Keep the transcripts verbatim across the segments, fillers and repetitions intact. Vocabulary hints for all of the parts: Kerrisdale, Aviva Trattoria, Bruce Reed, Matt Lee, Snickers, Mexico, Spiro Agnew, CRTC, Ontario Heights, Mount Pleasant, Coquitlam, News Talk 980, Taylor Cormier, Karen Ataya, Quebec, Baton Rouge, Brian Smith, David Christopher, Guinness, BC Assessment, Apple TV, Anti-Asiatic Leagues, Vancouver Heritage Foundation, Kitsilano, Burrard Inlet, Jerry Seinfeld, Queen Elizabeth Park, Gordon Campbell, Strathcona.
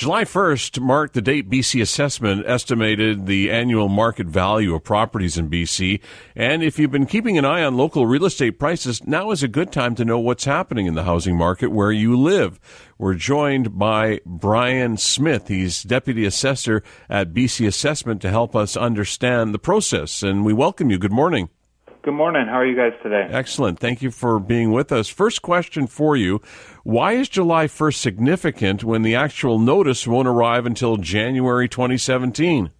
July first marked the date B C Assessment estimated the annual market value of properties in B C. And if you've been keeping an eye on local real estate prices, now is a good time to know what's happening in the housing market where you live. We're joined by Brian Smith. He's Deputy Assessor at B C Assessment to help us understand the process. And we welcome you. Good morning. Good morning. How are you guys today? Excellent. Thank you for being with us. First question for you. Why is July first significant when the actual notice won't arrive until January twenty seventeen?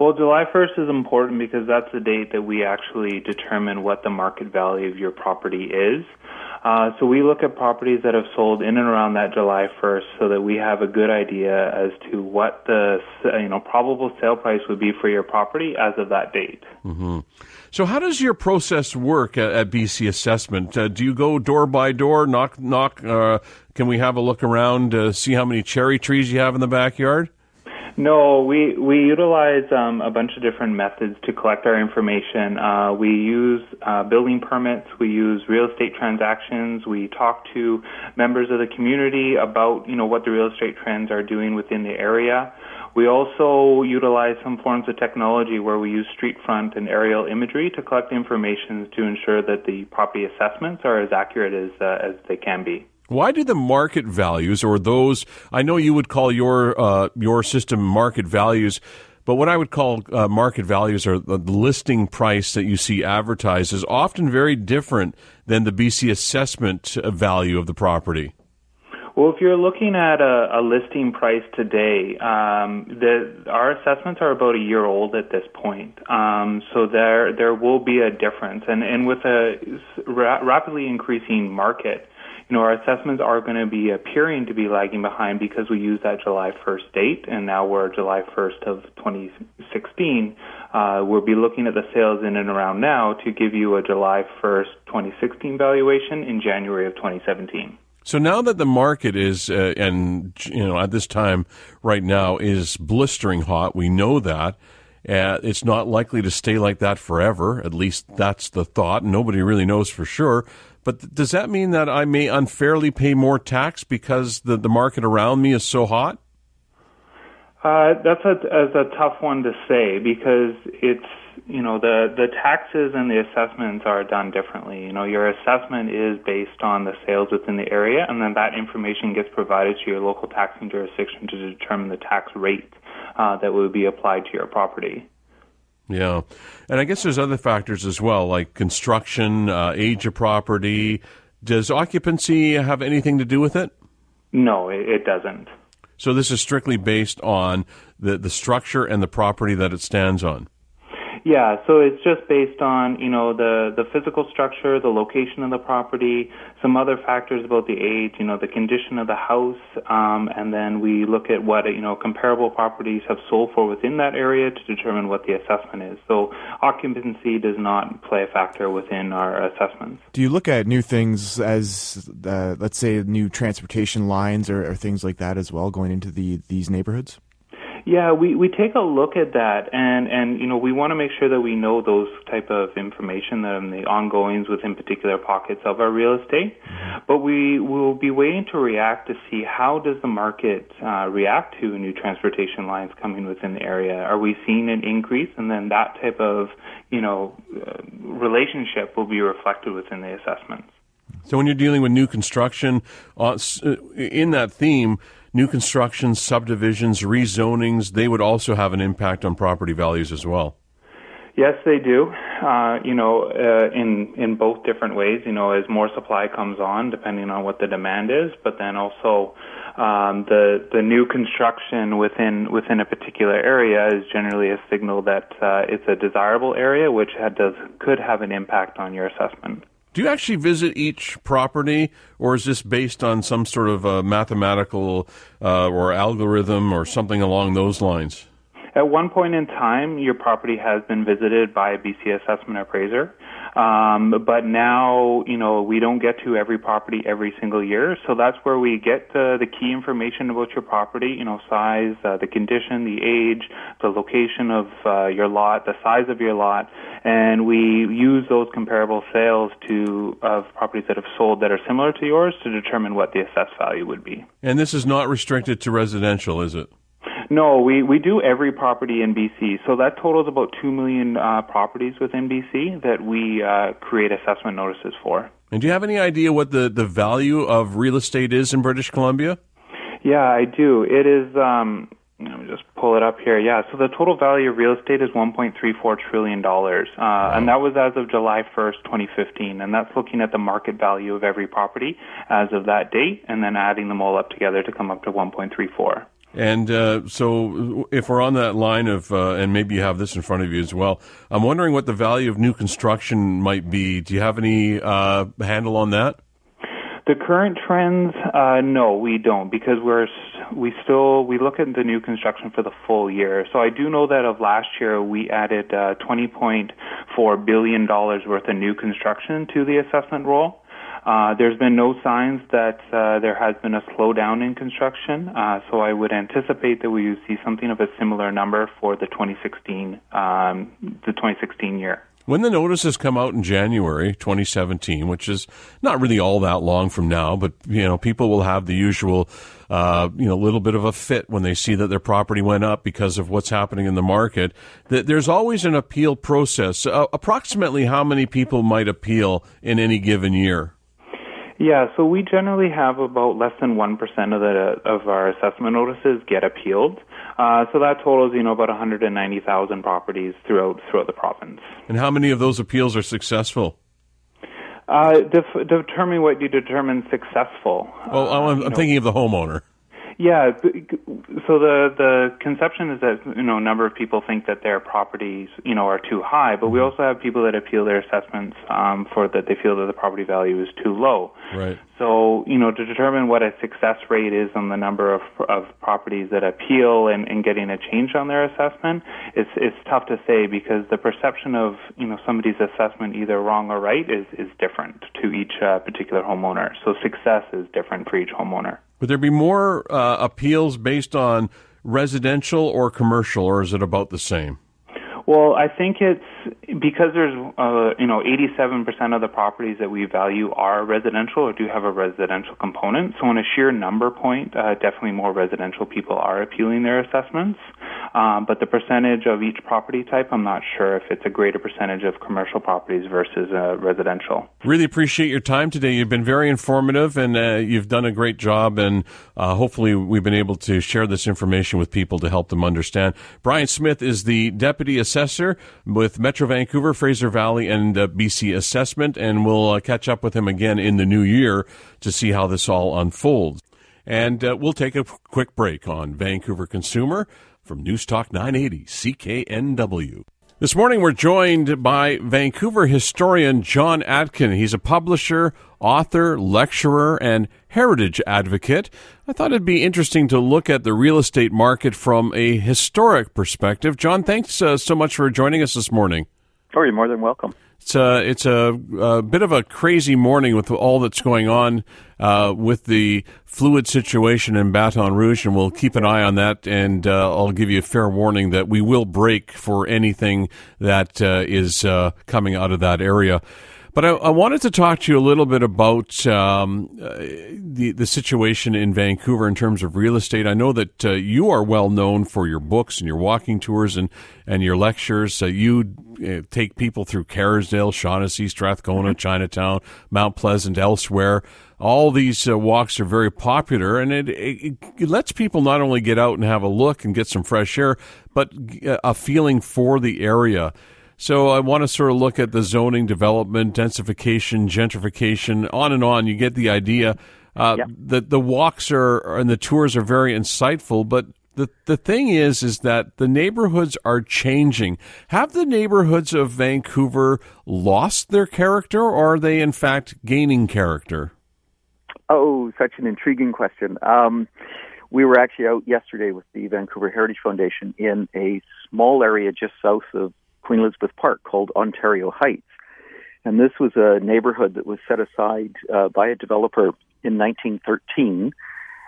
Well, July first is important because that's the date that we actually determine what the market value of your property is. Uh, so we look at properties that have sold in and around that July first so that we have a good idea as to what the you know probable sale price would be for your property as of that date. Mm-hmm. So how does your process work at, at B C Assessment? Uh, do you go door by door, knock, knock? Uh, can we have a look around, uh, see how many cherry trees you have in the backyard? No, we, we utilize um, a bunch of different methods to collect our information. Uh, we use uh, building permits, we use real estate transactions, we talk to members of the community about, you know, what the real estate trends are doing within the area. We also utilize some forms of technology where we use street front and aerial imagery to collect information to ensure that the property assessments are as accurate as uh, as they can be. Why do the market values, or those, I know you would call your uh, your system market values, but what I would call uh, market values are the listing price that you see advertised is often very different than the B C assessment value of the property. Well, if you're looking at a, a listing price today, um, the, our assessments are about a year old at this point, um, so there there will be a difference. And, and with a ra- rapidly increasing market, you know, our assessments are going to be appearing to be lagging behind because we use that July first date, and now we're July first of twenty sixteen. Uh, we'll be looking at the sales in and around now to give you a July first, twenty sixteen valuation in January of twenty seventeen. So now that the market is, uh, and you know, at this time right now is blistering hot, we know that. Uh, it's not likely to stay like that forever. At least that's the thought. Nobody really knows for sure. But th- does that mean that I may unfairly pay more tax because the, the market around me is so hot? Uh, that's a, that's a tough one to say because it's, you know, the, the taxes and the assessments are done differently. You know, your assessment is based on the sales within the area, and then that information gets provided to your local taxing jurisdiction to determine the tax rate uh, that would be applied to your property. Yeah. And I guess there's other factors as well, like construction, uh, age of property. Does occupancy have anything to do with it? No, it, it doesn't. So this is strictly based on the, the structure and the property that it stands on? Yeah, so it's just based on, you know, the, the physical structure, the location of the property, some other factors about the age, you know, the condition of the house, um, and then we look at what, you know, comparable properties have sold for within that area to determine what the assessment is. So occupancy does not play a factor within our assessments. Do you look at new things as, uh, let's say, new transportation lines or, or things like that as well going into the these neighborhoods? Yeah, we, we take a look at that, and, and you know we want to make sure that we know those type of information, that um, the ongoings within particular pockets of our real estate. But we will be waiting to react to see how does the market uh, react to new transportation lines coming within the area. Are we seeing an increase? And then that type of you know uh, relationship will be reflected within the assessments. So when you're dealing with new construction, uh, in that theme, new constructions, subdivisions, rezonings, they would also have an impact on property values as well. Yes, they do, uh, you know, uh, in, in both different ways, you know, as more supply comes on, depending on what the demand is, but then also um, the the new construction within within a particular area is generally a signal that uh, it's a desirable area, which had, does, could have an impact on your assessment. Do you actually visit each property, or is this based on some sort of a mathematical uh, or algorithm or something along those lines? At one point in time, your property has been visited by a B C assessment appraiser. Um, but now, you know, we don't get to every property every single year. So that's where we get the, the key information about your property, you know, size, uh, the condition, the age, the location of uh, your lot, the size of your lot. And we use those comparable sales to of properties that have sold that are similar to yours to determine what the assessed value would be. And this is not restricted to residential, is it? No, we, we do every property in B C. So that totals about two million uh, properties within B C that we uh, create assessment notices for. And do you have any idea what the, the value of real estate is in British Columbia? Yeah, I do. It is... Um, let me just pull it up here. Yeah, so the total value of real estate is one point three four trillion dollars. Uh, wow. And that was as of July first, twenty fifteen. And that's looking at the market value of every property as of that date, and then adding them all up together to come up to one point three four. And uh, so if we're on that line of, uh, and maybe you have this in front of you as well, I'm wondering what the value of new construction might be. Do you have any uh, handle on that? The current trends, uh, no, we don't, because we're we still we look at the new construction for the full year. So I do know that of last year we added uh, twenty point four billion dollars worth of new construction to the assessment roll. Uh, there's been no signs that uh, there has been a slowdown in construction, uh, so I would anticipate that we would see something of a similar number for the twenty sixteen um, the twenty sixteen year. When the notices come out in January twenty seventeen, which is not really all that long from now, but you know, people will have the usual, uh, you know, little bit of a fit when they see that their property went up because of what's happening in the market. There's always an appeal process. Uh, approximately, how many people might appeal in any given year? Yeah, so we generally have about less than one percent of the of our assessment notices get appealed. Uh, so that totals, you know, about one hundred ninety thousand properties throughout throughout the province. And how many of those appeals are successful? Uh, def- determine what you determine successful. Well, uh, I'm, I'm thinking of the homeowner. Yeah, so the the conception is that, you know, a number of people think that their properties, you know, are too high, but we also have people that appeal their assessments um, for that they feel that the property value is too low. Right. So, you know, to determine what a success rate is on the number of of properties that appeal and, and getting a change on their assessment, it's it's tough to say because the perception of, you know, somebody's assessment either wrong or right is, is different to each uh, particular homeowner. So success is different for each homeowner. Would there be more uh, appeals based on residential or commercial, or is it about the same? Well, I think it's because there's, uh, you know, eighty-seven percent of the properties that we value are residential or do have a residential component. So on a sheer number point, uh, definitely more residential people are appealing their assessments. Um, but the percentage of each property type, I'm not sure if it's a greater percentage of commercial properties versus uh, residential. Really appreciate your time today. You've been very informative, and uh, you've done a great job. And uh, hopefully we've been able to share this information with people to help them understand. Brian Smith is the Deputy Assessor with Metro Vancouver, Fraser Valley, and uh, B C Assessment, and we'll uh, catch up with him again in the new year to see how this all unfolds. And uh, we'll take a p- quick break on Vancouver Consumer from News Talk nine eighty C K N W. This morning we're joined by Vancouver historian John Atkin. He's a publisher, author, lecturer, and heritage advocate. I thought it'd be interesting to look at the real estate market from a historic perspective. John, thanks uh, so much for joining us this morning. Oh, you're more than welcome. It's a, it's a, a bit of a crazy morning with all that's going on uh, with the fluid situation in Baton Rouge, and we'll keep an eye on that, and uh, I'll give you a fair warning that we will break for anything that uh, is uh, coming out of that area. But I, I wanted to talk to you a little bit about um, the the situation in Vancouver in terms of real estate. I know that uh, you are well known for your books and your walking tours and, and your lectures. Uh, you uh, take people through Kerrisdale, Shaughnessy, Strathcona, Chinatown, Mount Pleasant, elsewhere. All these uh, walks are very popular, and it, it, it lets people not only get out and have a look and get some fresh air, but a feeling for the area. So I want to sort of look at the zoning, development, densification, gentrification, on and on. You get the idea. Uh, yep. The the walks are and the tours are very insightful, but the the thing is, is that the neighborhoods are changing. Have the neighborhoods of Vancouver lost their character, or are they in fact gaining character? Oh, such an intriguing question. Um, we were actually out yesterday with the Vancouver Heritage Foundation in a small area just south of Queen Elizabeth Park called Ontario Heights. And this was a neighborhood that was set aside uh, by a developer in nineteen thirteen.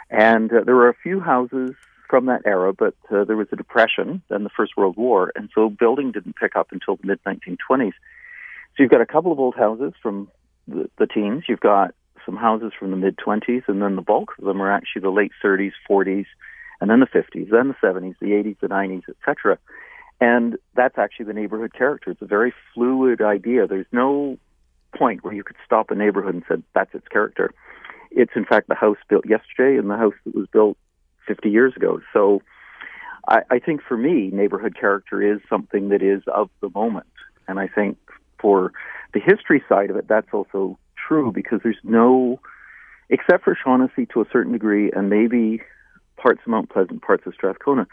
And uh, there were a few houses from that era, but uh, there was a depression and the First World War. And so building didn't pick up until the mid nineteen twenties. So you've got a couple of old houses from the, the teens. You've got some houses from the mid twenties. And then the bulk of them are actually the late thirties, forties, and then the fifties, then the seventies, the eighties, the nineties, et cetera. And that's actually the neighborhood character. It's a very fluid idea. There's no point where you could stop a neighborhood and say, that's its character. It's, in fact, the house built yesterday and the house that was built fifty years ago. So I, I think for me, neighborhood character is something that is of the moment. And I think for the history side of it, that's also true because there's no, except for Shaughnessy to a certain degree and maybe parts of Mount Pleasant, parts of Strathcona,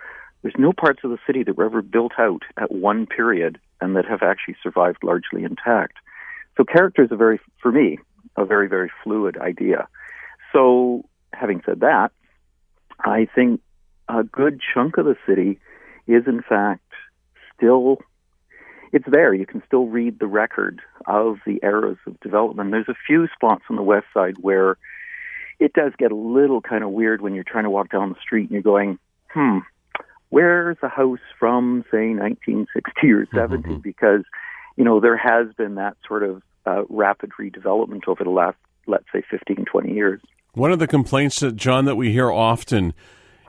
there's no parts of the city that were ever built out at one period and that have actually survived largely intact. So character is a very, for me, a very, very fluid idea. So having said that, I think a good chunk of the city is in fact still, it's there. You can still read the record of the eras of development. There's a few spots on the west side where it does get a little kind of weird when you're trying to walk down the street and you're going, hmm, where's a house from, say, nineteen sixty or seventy? Mm-hmm. Because, you know, there has been that sort of uh, rapid redevelopment over the last, let's say, fifteen, twenty years. One of the complaints, that, John, that we hear often,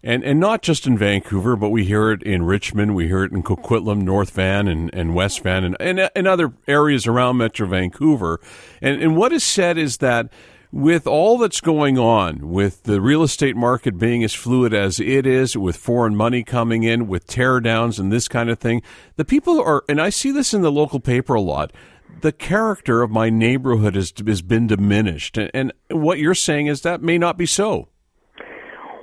and, and not just in Vancouver, but we hear it in Richmond, we hear it in Coquitlam, North Van, and, and West Van, and, and, and other areas around Metro Vancouver. And, and what is said is that with all that's going on, with the real estate market being as fluid as it is, with foreign money coming in, with teardowns and this kind of thing, the people are, and I see this in the local paper a lot, the character of my neighborhood has, has been diminished. And, and what you're saying is that may not be so.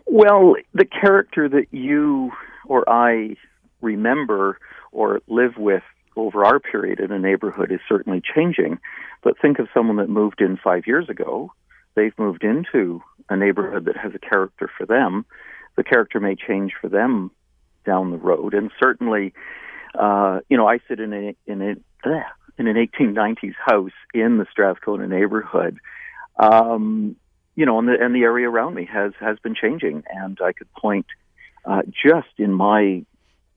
Well, the character that you or I remember or live with over our period in a neighborhood is certainly changing. But think of someone that moved in five years ago. They've moved into a neighborhood that has a character for them. The character may change for them down the road. And certainly, uh, you know, I sit in a, in a, in an eighteen nineties house in the Strathcona neighborhood. Um, you know, and the, and the area around me has, has been changing. And I could point uh, just in my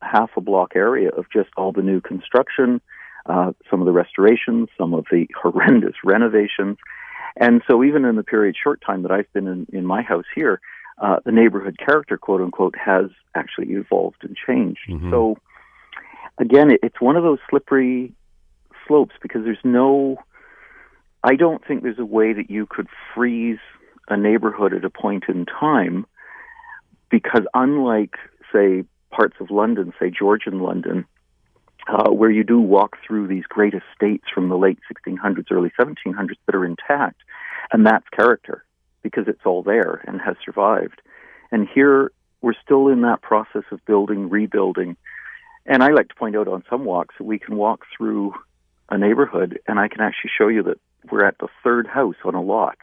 half a block area of just all the new construction, uh, some of the restorations, some of the horrendous renovations. And so even in the period, short time that I've been in, in my house here, uh, the neighborhood character, quote unquote, has actually evolved and changed. Mm-hmm. So again, it, it's one of those slippery slopes because there's no, I don't think there's a way that you could freeze a neighborhood at a point in time because unlike, say, parts of London, say Georgian London, uh, where you do walk through these great estates from the late sixteen hundreds, early seventeen hundreds that are intact, and that's character because it's all there and has survived. And here we're still in that process of building, rebuilding. And I like to point out on some walks that we can walk through a neighborhood and I can actually show you that we're at the third house on a lot,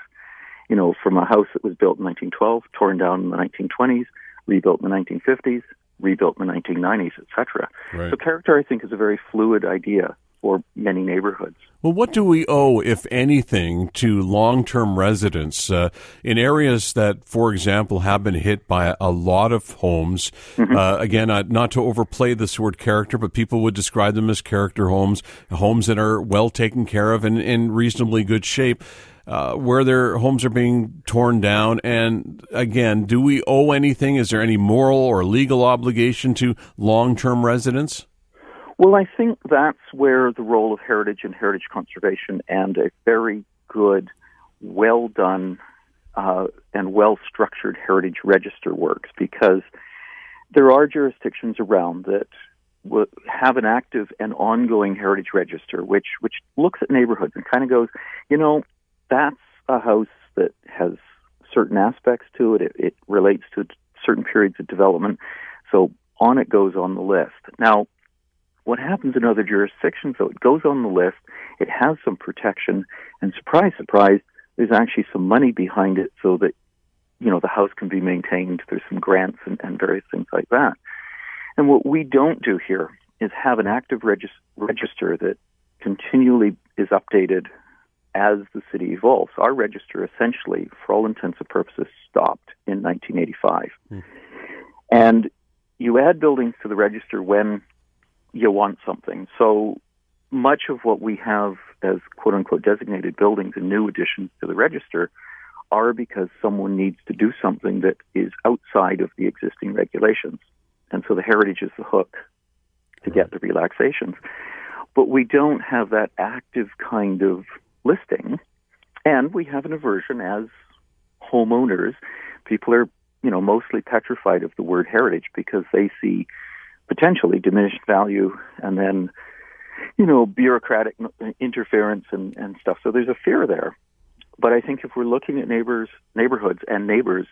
you know, from a house that was built in nineteen twelve, torn down in the nineteen twenties, rebuilt in the nineteen fifties, rebuilt in the nineteen nineties, et cetera. Right. So character, I think, is a very fluid idea for many neighborhoods. Well, what do we owe, if anything, to long-term residents uh, in areas that, for example, have been hit by a lot of homes? Mm-hmm. Uh, again, uh, not to overplay this word character, but people would describe them as character homes, homes that are well taken care of and in reasonably good shape. Uh, where their homes are being torn down. And again, do we owe anything? Is there any moral or legal obligation to long-term residents? Well, I think that's where the role of heritage and heritage conservation and a very good, well-done, uh, and well-structured heritage register works, because there are jurisdictions around that have an active and ongoing heritage register, which, which looks at neighborhoods and kind of goes, you know, that's a house that has certain aspects to it. it. It relates to certain periods of development. So on it goes on the list. Now, what happens in other jurisdictions, though, it goes on the list, it has some protection, and surprise, surprise, there's actually some money behind it so that, you know, the house can be maintained. There's some grants and, and various things like that. And what we don't do here is have an active regis- register that continually is updated as the city evolves. Our register essentially, for all intents and purposes, stopped in nineteen eighty-five. Mm. And you add buildings to the register when you want something. So much of what we have as quote-unquote designated buildings and new additions to the register are because someone needs to do something that is outside of the existing regulations. And so the heritage is the hook to get the relaxations. But we don't have that active kind of listing. And we have an aversion as homeowners. People are, you know, mostly petrified of the word heritage because they see potentially diminished value and then, you know, bureaucratic interference and, and stuff. So there's a fear there. But I think if we're looking at neighbors, neighborhoods and neighbors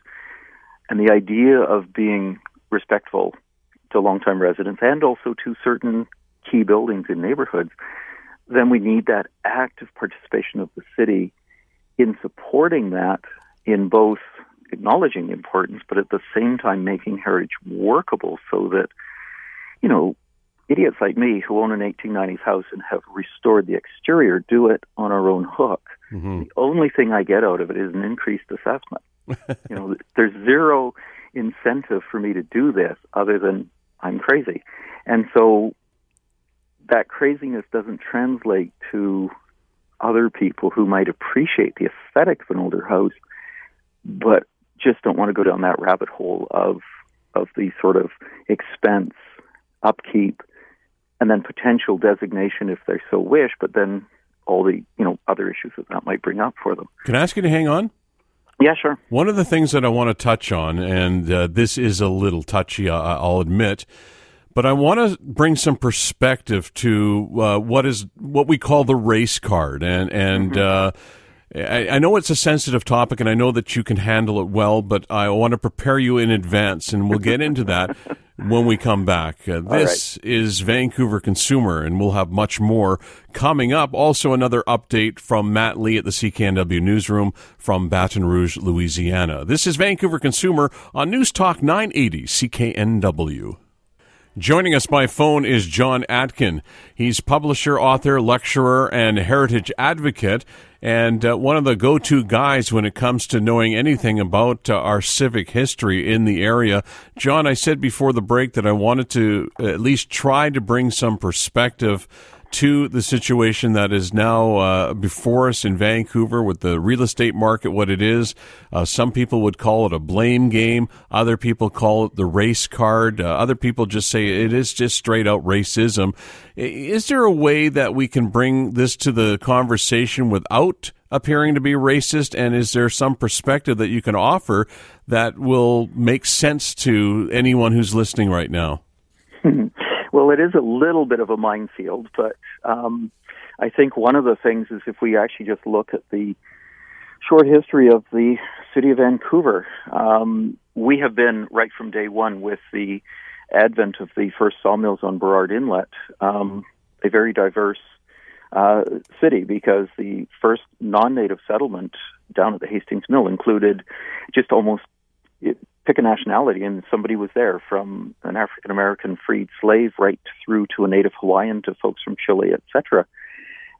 and the idea of being respectful to longtime residents and also to certain key buildings in neighborhoods, then we need that active participation of the city in supporting that, in both acknowledging the importance, but at the same time making heritage workable so that, you know, idiots like me who own an eighteen nineties house and have restored the exterior do it on our own hook. Mm-hmm. The only thing I get out of it is an increased assessment. You know, there's zero incentive for me to do this other than I'm crazy. And so that craziness doesn't translate to other people who might appreciate the aesthetic of an older house, but just don't want to go down that rabbit hole of of the sort of expense, upkeep, and then potential designation if they so wish, but then all the, you know, other issues that that might bring up for them. Can I ask you to hang on? Yeah, sure. One of the things that I want to touch on, and uh, this is a little touchy, I- I'll admit, but I want to bring some perspective to uh, what is what we call the race card. And, and mm-hmm. uh, I, I know it's a sensitive topic, and I know that you can handle it well, but I want to prepare you in advance, and we'll get into that when we come back. Uh, this right. is Vancouver Consumer, and we'll have much more coming up. Also, another update from Matt Lee at the C K N W Newsroom from Baton Rouge, Louisiana. This is Vancouver Consumer on News Talk nine eighty C K N W. Joining us by phone is John Atkin. He's publisher, author, lecturer, and heritage advocate, and uh, one of the go-to guys when it comes to knowing anything about uh, our civic history in the area. John, I said before the break that I wanted to at least try to bring some perspective to the situation that is now uh, before us in Vancouver with the real estate market, what it is. Uh, some people would call it a blame game. Other people call it the race card. Uh, other people just say it is just straight out racism. Is there a way that we can bring this to the conversation without appearing to be racist? And is there some perspective that you can offer that will make sense to anyone who's listening right now? Well, it is a little bit of a minefield, but um, I think one of the things is if we actually just look at the short history of the city of Vancouver, um, we have been right from day one with the advent of the first sawmills on Burrard Inlet, um, a very diverse uh, city because the first non-native settlement down at the Hastings Mill included just almost... It, pick a nationality, and somebody was there, from an African-American freed slave right through to a native Hawaiian to folks from Chile, et cetera.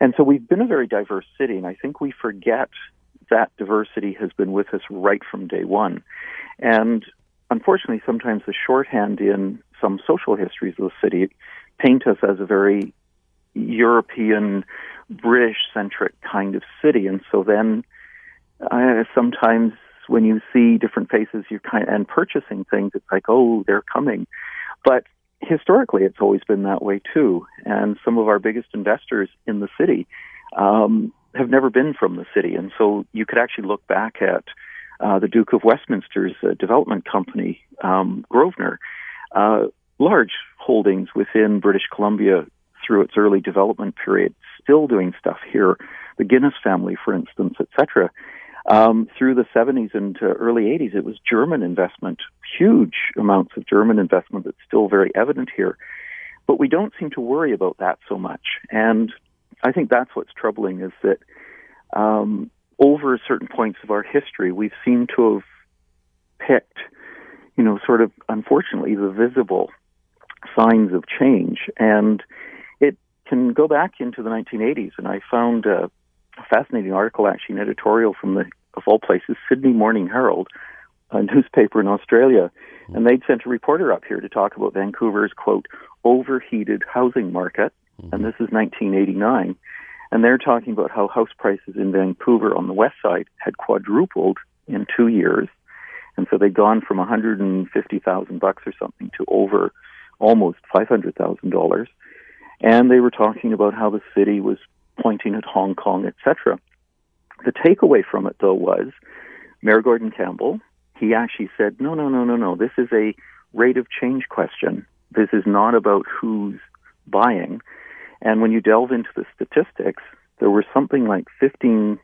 And so we've been a very diverse city, and I think we forget that diversity has been with us right from day one. And unfortunately, sometimes the shorthand in some social histories of the city paint us as a very European, British-centric kind of city. And so then uh, sometimes... when you see different faces you're kind of, and purchasing things, it's like, oh, they're coming. But historically, it's always been that way, too. And some of our biggest investors in the city um, have never been from the city. And so you could actually look back at uh, the Duke of Westminster's uh, development company, um, Grosvenor, uh, large holdings within British Columbia through its early development period, still doing stuff here, the Guinness family, for instance, et cetera. Um, through the seventies and uh, early eighties, it was German investment, huge amounts of German investment that's still very evident here. But we don't seem to worry about that so much. And I think that's what's troubling, is that um, over certain points of our history, we've seemed to have picked, you know, sort of, unfortunately, the visible signs of change. And it can go back into the nineteen eighties, and I found uh, a fascinating article, actually, an editorial from the, of all places, Sydney Morning Herald, a newspaper in Australia, and they'd sent a reporter up here to talk about Vancouver's, quote, overheated housing market, and this is nineteen eighty-nine, and they're talking about how house prices in Vancouver on the west side had quadrupled in two years, and so they'd gone from one hundred fifty thousand bucks or something to over almost five hundred thousand dollars, and they were talking about how the city was pointing at Hong Kong, et cetera. The takeaway from it, though, was Mayor Gordon Campbell, he actually said, no, no, no, no, no, this is a rate of change question. This is not about who's buying. And when you delve into the statistics, there were something like fifteen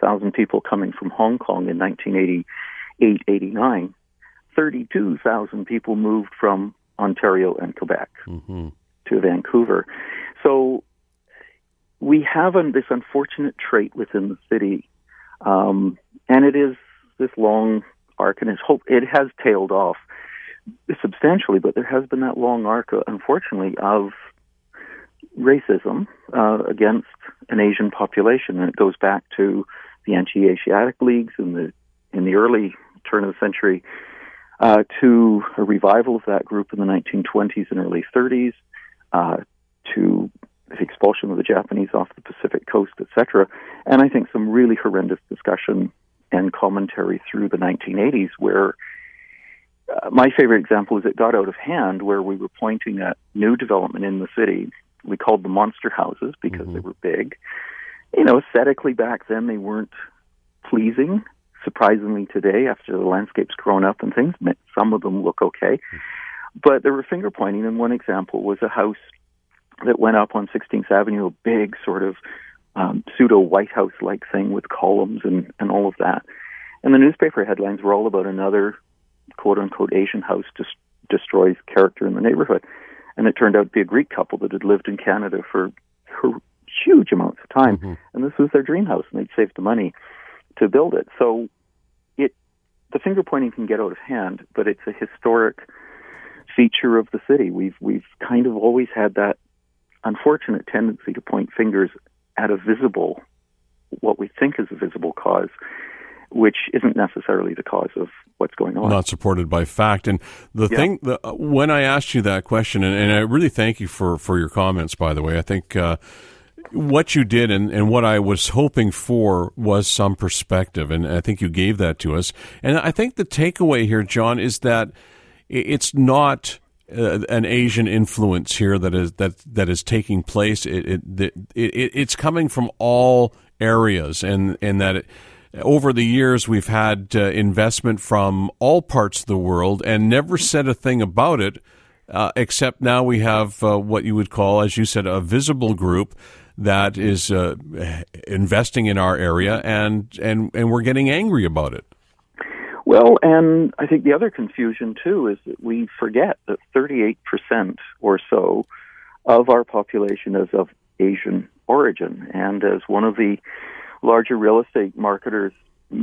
thousand people coming from Hong Kong in nineteen eighty-eight eighty-nine. thirty-two thousand people moved from Ontario and Quebec mm-hmm. to Vancouver. So we have an, this unfortunate trait within the city, um, and it is this long arc, and it's hope it has tailed off substantially, but there has been that long arc, unfortunately, of racism uh, against an Asian population, and it goes back to the Anti-Asiatic Leagues in the in the early turn of the century uh, to a revival of that group in the nineteen twenties and early thirties, uh, to the expulsion of the Japanese off the Pacific coast, et cetera, and I think some really horrendous discussion and commentary through the nineteen eighties, where uh, my favorite example is it got out of hand, where we were pointing at new development in the city. We called them monster houses because mm-hmm. they were big. You know, aesthetically back then they weren't pleasing. Surprisingly today, after the landscape's grown up and things, some of them look okay. But there were finger pointing, and one example was a house that went up on sixteenth Avenue, a big sort of Um, pseudo White House-like thing with columns and, and all of that. And the newspaper headlines were all about another quote-unquote Asian house dis- destroys character in the neighborhood. And it turned out to be a Greek couple that had lived in Canada for, for huge amounts of time. Mm-hmm. And this was their dream house, and they'd saved the money to build it. So it the finger-pointing can get out of hand, but it's a historic feature of the city. We've We've kind of always had that unfortunate tendency to point fingers at a visible, what we think is a visible cause, which isn't necessarily the cause of what's going on. Not supported by fact. And the yeah. thing, the, when I asked you that question, and, and I really thank you for, for your comments, by the way, I think uh, what you did and, and what I was hoping for was some perspective, and I think you gave that to us. And I think the takeaway here, John, is that it's not Uh, an Asian influence here that is that that is taking place. It it, it it it's coming from all areas, and and that it, over the years we've had uh, investment from all parts of the world and never said a thing about it. Uh, except now we have uh, what you would call, as you said, a visible group that is uh, investing in our area, and and and we're getting angry about it. Well, and I think the other confusion, too, is that we forget that thirty-eight percent or so of our population is of Asian origin. And as one of the larger real estate marketers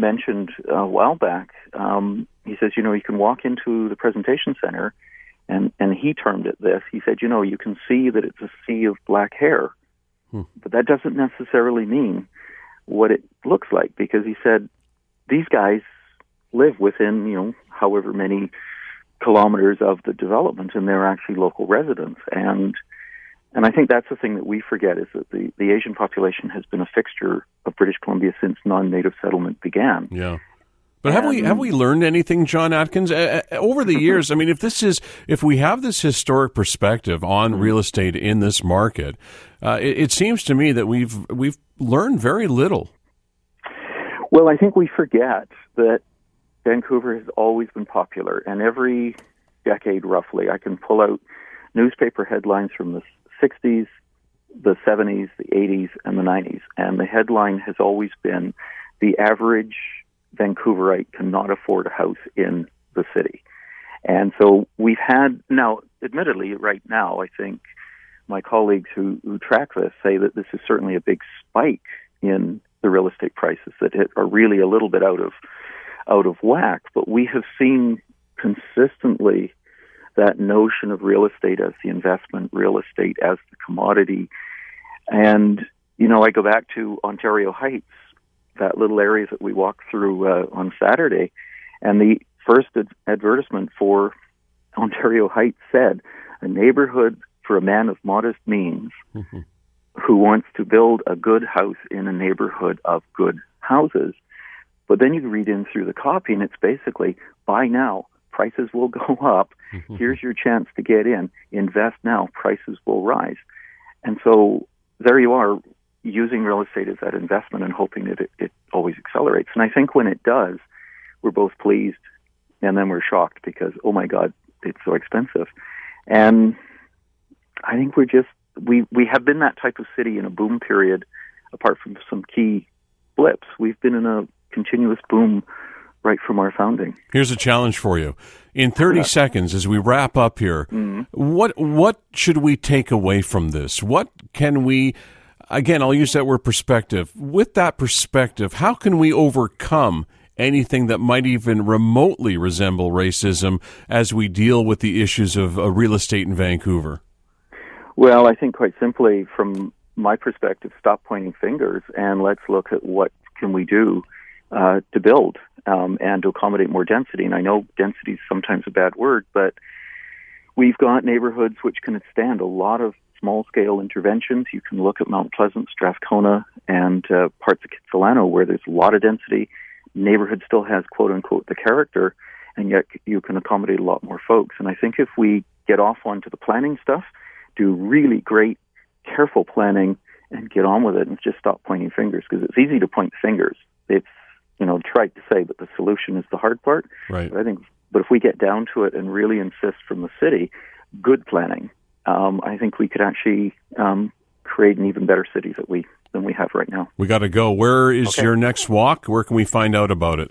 mentioned a while back, um, he says, you know, you can walk into the presentation center, and, and he termed it this. He said, you know, you can see that it's a sea of black hair, hmm. but that doesn't necessarily mean what it looks like, because he said these guys live within, you know, however many kilometers of the development, and they're actually local residents. And and I think that's the thing that we forget, is that the, the Asian population has been a fixture of British Columbia since non-native settlement began. Yeah. But have we have we learned anything, John Atkins, uh, over the years? I mean, if this is if we have this historic perspective on real estate in this market, uh, it, it seems to me that we've we've learned very little. Well, I think we forget that Vancouver has always been popular, and every decade, roughly, I can pull out newspaper headlines from the sixties, the seventies, the eighties, and the nineties, and the headline has always been, the average Vancouverite cannot afford a house in the city. And so we've had, now, admittedly, right now, I think my colleagues who, who track this say that this is certainly a big spike in the real estate prices that are really a little bit out of out of whack, but we have seen consistently that notion of real estate as the investment, real estate as the commodity, And, you know, I go back to Ontario Heights, that little area that we walked through uh, on Saturday, and the first ad- advertisement for Ontario Heights said, "A neighborhood for a man of modest means mm-hmm. who wants to build a good house in a neighborhood of good houses." But then you read in through the copy, and it's basically, buy now, prices will go up. Mm-hmm. Here's your chance to get in. Invest now, prices will rise. And so there you are, using real estate as that investment and hoping that it, it always accelerates. And I think when it does, we're both pleased, and then we're shocked because, oh my God, it's so expensive. And I think we're just, we, we have been that type of city in a boom period, apart from some key blips. We've been in a continuous boom right from our founding. Here's a challenge for you. In thirty yeah. seconds, as we wrap up here, mm-hmm. what what should we take away from this? What can we, again, I'll use that word perspective. With that perspective, how can we overcome anything that might even remotely resemble racism as we deal with the issues of uh, real estate in Vancouver? Well, I think quite simply, from my perspective, stop pointing fingers and let's look at what can we do uh, to build um, and to accommodate more density. And I know density is sometimes a bad word, but we've got neighborhoods which can stand a lot of small-scale interventions. You can look at Mount Pleasant, Strathcona, and uh, parts of Kitsilano where there's a lot of density. Neighborhood still has, quote-unquote, the character, and yet you can accommodate a lot more folks. And I think if we get off onto the planning stuff, do really great, careful planning, and get on with it, and just stop pointing fingers, because it's easy to point fingers. It's, you know, trite to say, but the solution is the hard part. Right. But I think, but if we get down to it and really insist from the city, good planning, Um, I think we could actually um, create an even better city that we, than we have right now. We got to go. Where is okay. your next walk? Where can we find out about it?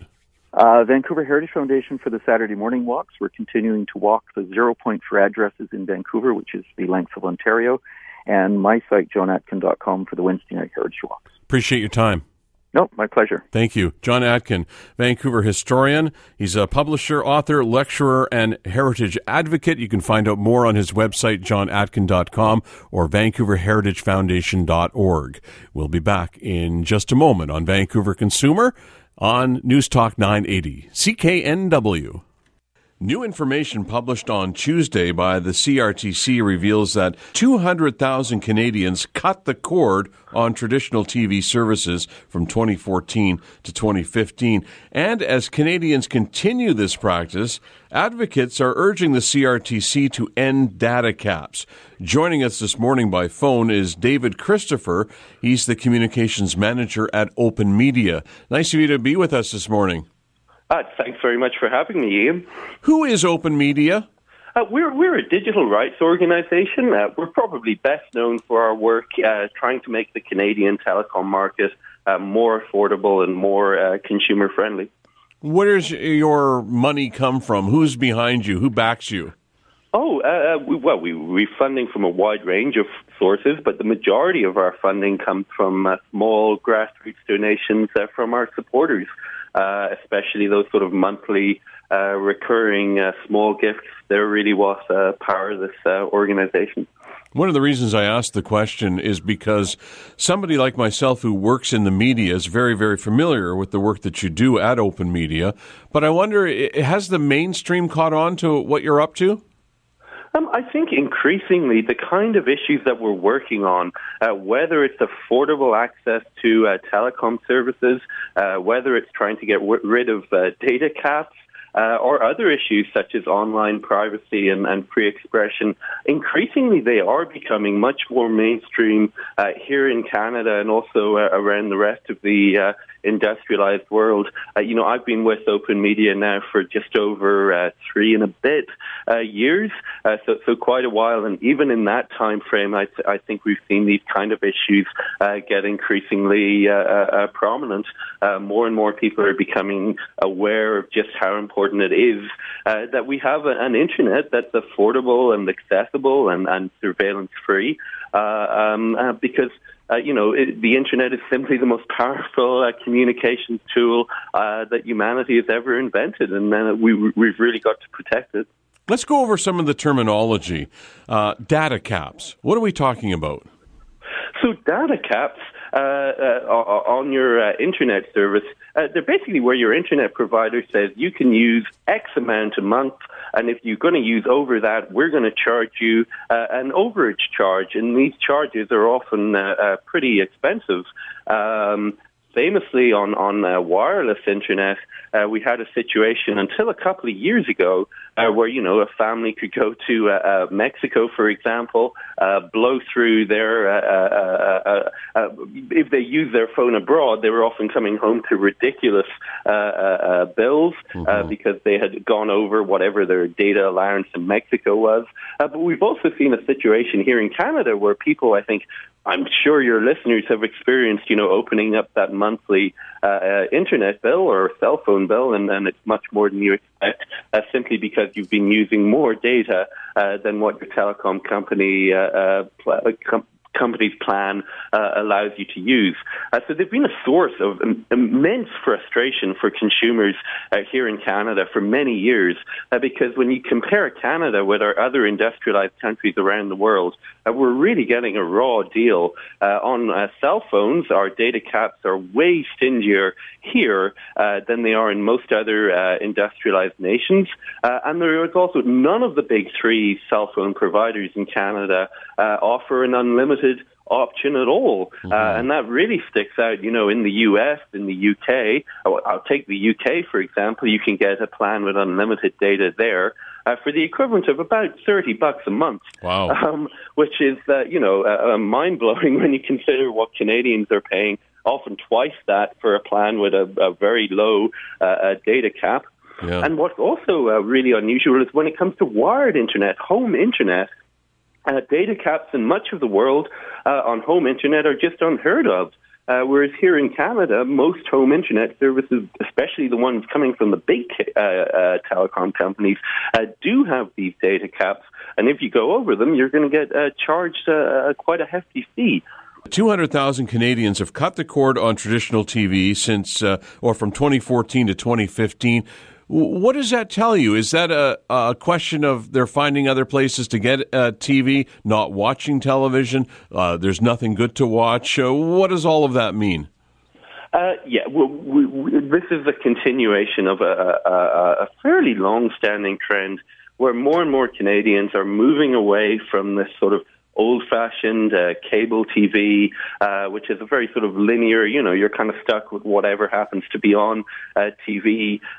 Uh, Vancouver Heritage Foundation for the Saturday morning walks. We're continuing to walk the zero point for addresses in Vancouver, which is the length of Ontario, and my site, john atkin dot com, for the Wednesday night heritage walks. Appreciate your time. No, my pleasure. Thank you. John Atkin, Vancouver historian. He's a publisher, author, lecturer, and heritage advocate. You can find out more on his website, john atkin dot com, or vancouver heritage foundation dot org. We'll be back in just a moment on Vancouver Consumer on News Talk nine eighty, C K N W. New information published on Tuesday by the C R T C reveals that two hundred thousand Canadians cut the cord on traditional T V services from twenty fourteen to twenty fifteen. And as Canadians continue this practice, advocates are urging the C R T C to end data caps. Joining us this morning by phone is David Christopher. He's the communications manager at Open Media. Nice of you to be with us this morning. Uh, thanks very much for having me, Ian. Who is Open Media? Uh, we're we're a digital rights organization. Uh, we're probably best known for our work uh, trying to make the Canadian telecom market uh, more affordable and more uh, consumer-friendly. Where does your money come from? Who's behind you? Who backs you? Oh, uh, we, well, we, we're funding from a wide range of sources, but the majority of our funding comes from uh, small grassroots donations uh, from our supporters. Uh, especially those sort of monthly uh, recurring uh, small gifts. They're really what uh, power this uh, organization. One of the reasons I asked the question is because somebody like myself who works in the media is very, very familiar with the work that you do at Open Media. But I wonder, has the mainstream caught on to what you're up to? Um, I think increasingly the kind of issues that we're working on, uh, whether it's affordable access to uh, telecom services, uh, whether it's trying to get w- rid of uh, data caps, uh, or other issues such as online privacy and, and free expression, increasingly they are becoming much more mainstream uh, here in Canada and also uh, around the rest of the uh, industrialized world. Uh, you know, I've been with Open Media now for just over uh, three and a bit uh, years, uh, so, so quite a while. And even in that time frame, I, th- I think we've seen these kind of issues uh, get increasingly uh, uh, prominent. Uh, more and more people are becoming aware of just how important it is uh, that we have a, an internet that's affordable and accessible and, and surveillance-free, uh, um, uh, because Uh, you know, it, the internet is simply the most powerful uh, communications tool uh, that humanity has ever invented, and uh, we, we've really got to protect it. Let's go over some of the terminology. Uh, data caps. What are we talking about? So data caps uh, uh, on your uh, internet service, uh, they're basically where your internet provider says you can use X amount a month, and if you're going to use over that, we're going to charge you uh, an overage charge, and these charges are often uh, uh, pretty expensive. Um, famously on, on uh, wireless internet, Uh, we had a situation until a couple of years ago uh, where, you know, a family could go to uh, uh, Mexico, for example, uh, blow through their, uh, uh, uh, uh, if they use their phone abroad, they were often coming home to ridiculous uh, uh, bills mm-hmm. uh, because they had gone over whatever their data allowance in Mexico was. Uh, but we've also seen a situation here in Canada where people, I think, I'm sure your listeners have experienced, you know, opening up that monthly uh, uh, internet bill or cell phone bill, and then it's much more than you expect, uh, simply because you've been using more data uh, than what your telecom company uh, uh, pl- com- company's plan uh, allows you to use. Uh, so they've been a source of im- immense frustration for consumers uh, here in Canada for many years, uh, because when you compare Canada with our other industrialized countries around the world, uh, we're really getting a raw deal. Uh, on uh, cell phones, our data caps are way stingier here uh, than they are in most other uh, industrialized nations. Uh, and there is also none of the big three cell phone providers in Canada uh, offer an unlimited option at all. Mm-hmm. Uh, and that really sticks out, you know, in the U S, in the U K. I'll take the U K, for example. You can get a plan with unlimited data there uh, for the equivalent of about thirty bucks a month. Wow. Um, which is, uh, you know, uh, mind-blowing when you consider what Canadians are paying, often twice that for a plan with a, a very low uh, data cap. Yeah. And what's also uh, really unusual is when it comes to wired internet, home internet, Uh, data caps in much of the world uh, on home internet are just unheard of, uh, whereas here in Canada, most home internet services, especially the ones coming from the big uh, uh, telecom companies, uh, do have these data caps, and if you go over them, you're going to get uh, charged uh, quite a hefty fee. two hundred thousand Canadians have cut the cord on traditional T V since, uh, or from twenty fourteen to twenty fifteen. What does that tell you? Is that a, a question of they're finding other places to get uh, T V, not watching television? Uh, there's nothing good to watch. Uh, what does all of that mean? Uh, yeah, well, we, we, this is a continuation of a, a, a fairly long-standing trend where more and more Canadians are moving away from this sort of old-fashioned uh, cable T V, uh, which is a very sort of linear, you know, you're kind of stuck with whatever happens to be on uh, T V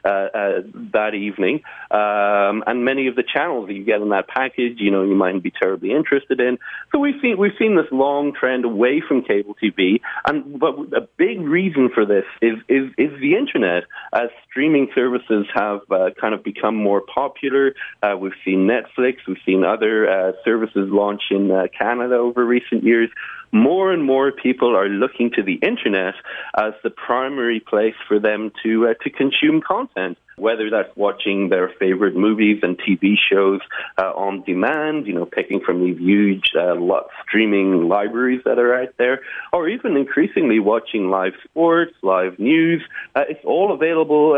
uh, uh, that evening. Um, and many of the channels that you get in that package, you know, you mightn't be terribly interested in. So we've seen, we've seen this long trend away from cable T V. And but a big reason for this is, is, is the internet. As streaming services have uh, kind of become more popular, uh, we've seen Netflix, we've seen other uh, services launch in uh, Canada over recent years. More and more people are looking to the internet as the primary place for them to uh, to consume content, whether that's watching their favorite movies and T V shows uh, on demand, you know, picking from these huge uh, streaming libraries that are out there, or even increasingly watching live sports, live news. Uh, it's all available uh,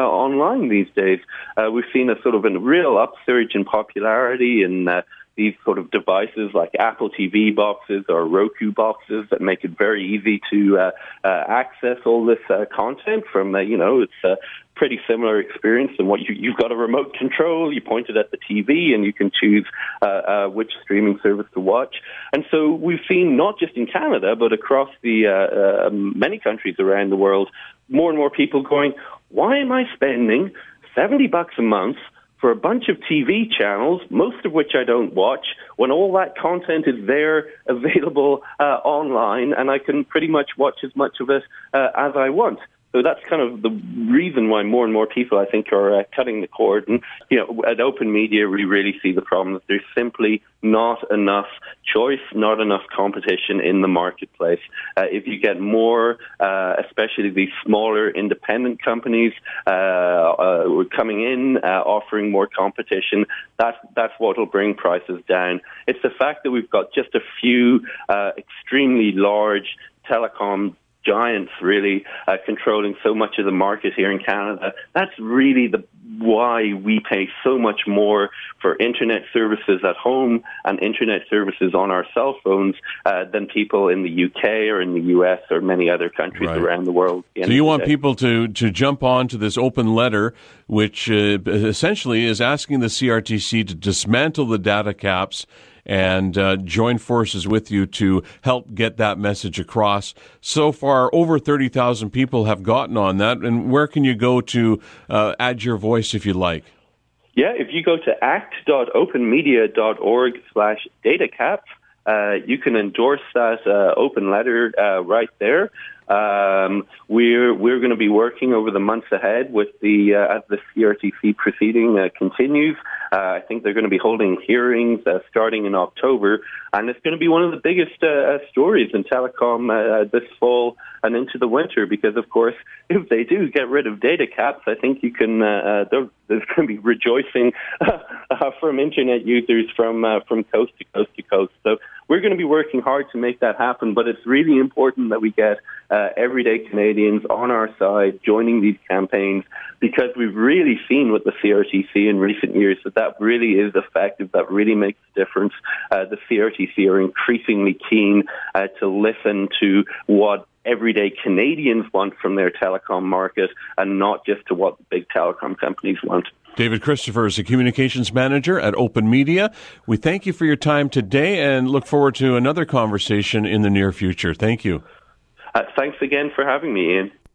uh, online these days. Uh, we've seen a sort of a real upsurge in popularity in uh, these sort of devices like Apple T V boxes or Roku boxes that make it very easy to uh, uh, access all this uh, content from, uh, you know, it's a pretty similar experience than what you, you've got a remote control, you point it at the T V and you can choose uh, uh, which streaming service to watch. And so we've seen not just in Canada, but across the uh, uh, many countries around the world, more and more people going, why am I spending seventy bucks a month for a bunch of T V channels, most of which I don't watch, when all that content is there, available uh, online, and I can pretty much watch as much of it uh, as I want. So that's kind of the reason why more and more people, I think, are uh, cutting the cord. And, you know, at Open Media, we really see the problem that there's simply not enough choice, not enough competition in the marketplace. Uh, if you get more, uh, especially these smaller independent companies uh, uh, coming in, uh, offering more competition, that's, that's what will bring prices down. It's the fact that we've got just a few uh, extremely large telecom giants really uh, controlling so much of the market here in Canada. That's really the why we pay so much more for internet services at home and internet services on our cell phones uh, than people in the U K or in the U S or many other countries right. around the world. So you want people to, to jump on to this open letter, which uh, essentially is asking the C R T C to dismantle the data caps and uh, join forces with you to help get that message across. So far, over thirty thousand people have gotten on that. And where can you go to uh, add your voice if you like? Yeah, if you go to act.openmedia.org slash datacap, uh, you can endorse that uh, open letter uh, right there. Um, we're we're going to be working over the months ahead with the uh, as the C R T C proceeding uh, continues. Uh, I think they're going to be holding hearings uh, starting in October, and it's going to be one of the biggest uh, uh, stories in telecom uh, this fall and into the winter. Because of course, if they do get rid of data caps, I think you can uh, uh, there's going to be rejoicing uh, from internet users from uh, from coast to coast to coast. So we're going to be working hard to make that happen. But it's really important that we get Uh, everyday Canadians on our side joining these campaigns, because we've really seen with the C R T C in recent years that that really is effective, that really makes a difference. Uh, the C R T C are increasingly keen uh, to listen to what everyday Canadians want from their telecom market and not just to what the big telecom companies want. David Christopher is the Communications Manager at Open Media. We thank you for your time today and look forward to another conversation in the near future. Thank you. Uh, thanks again for having me, Ian.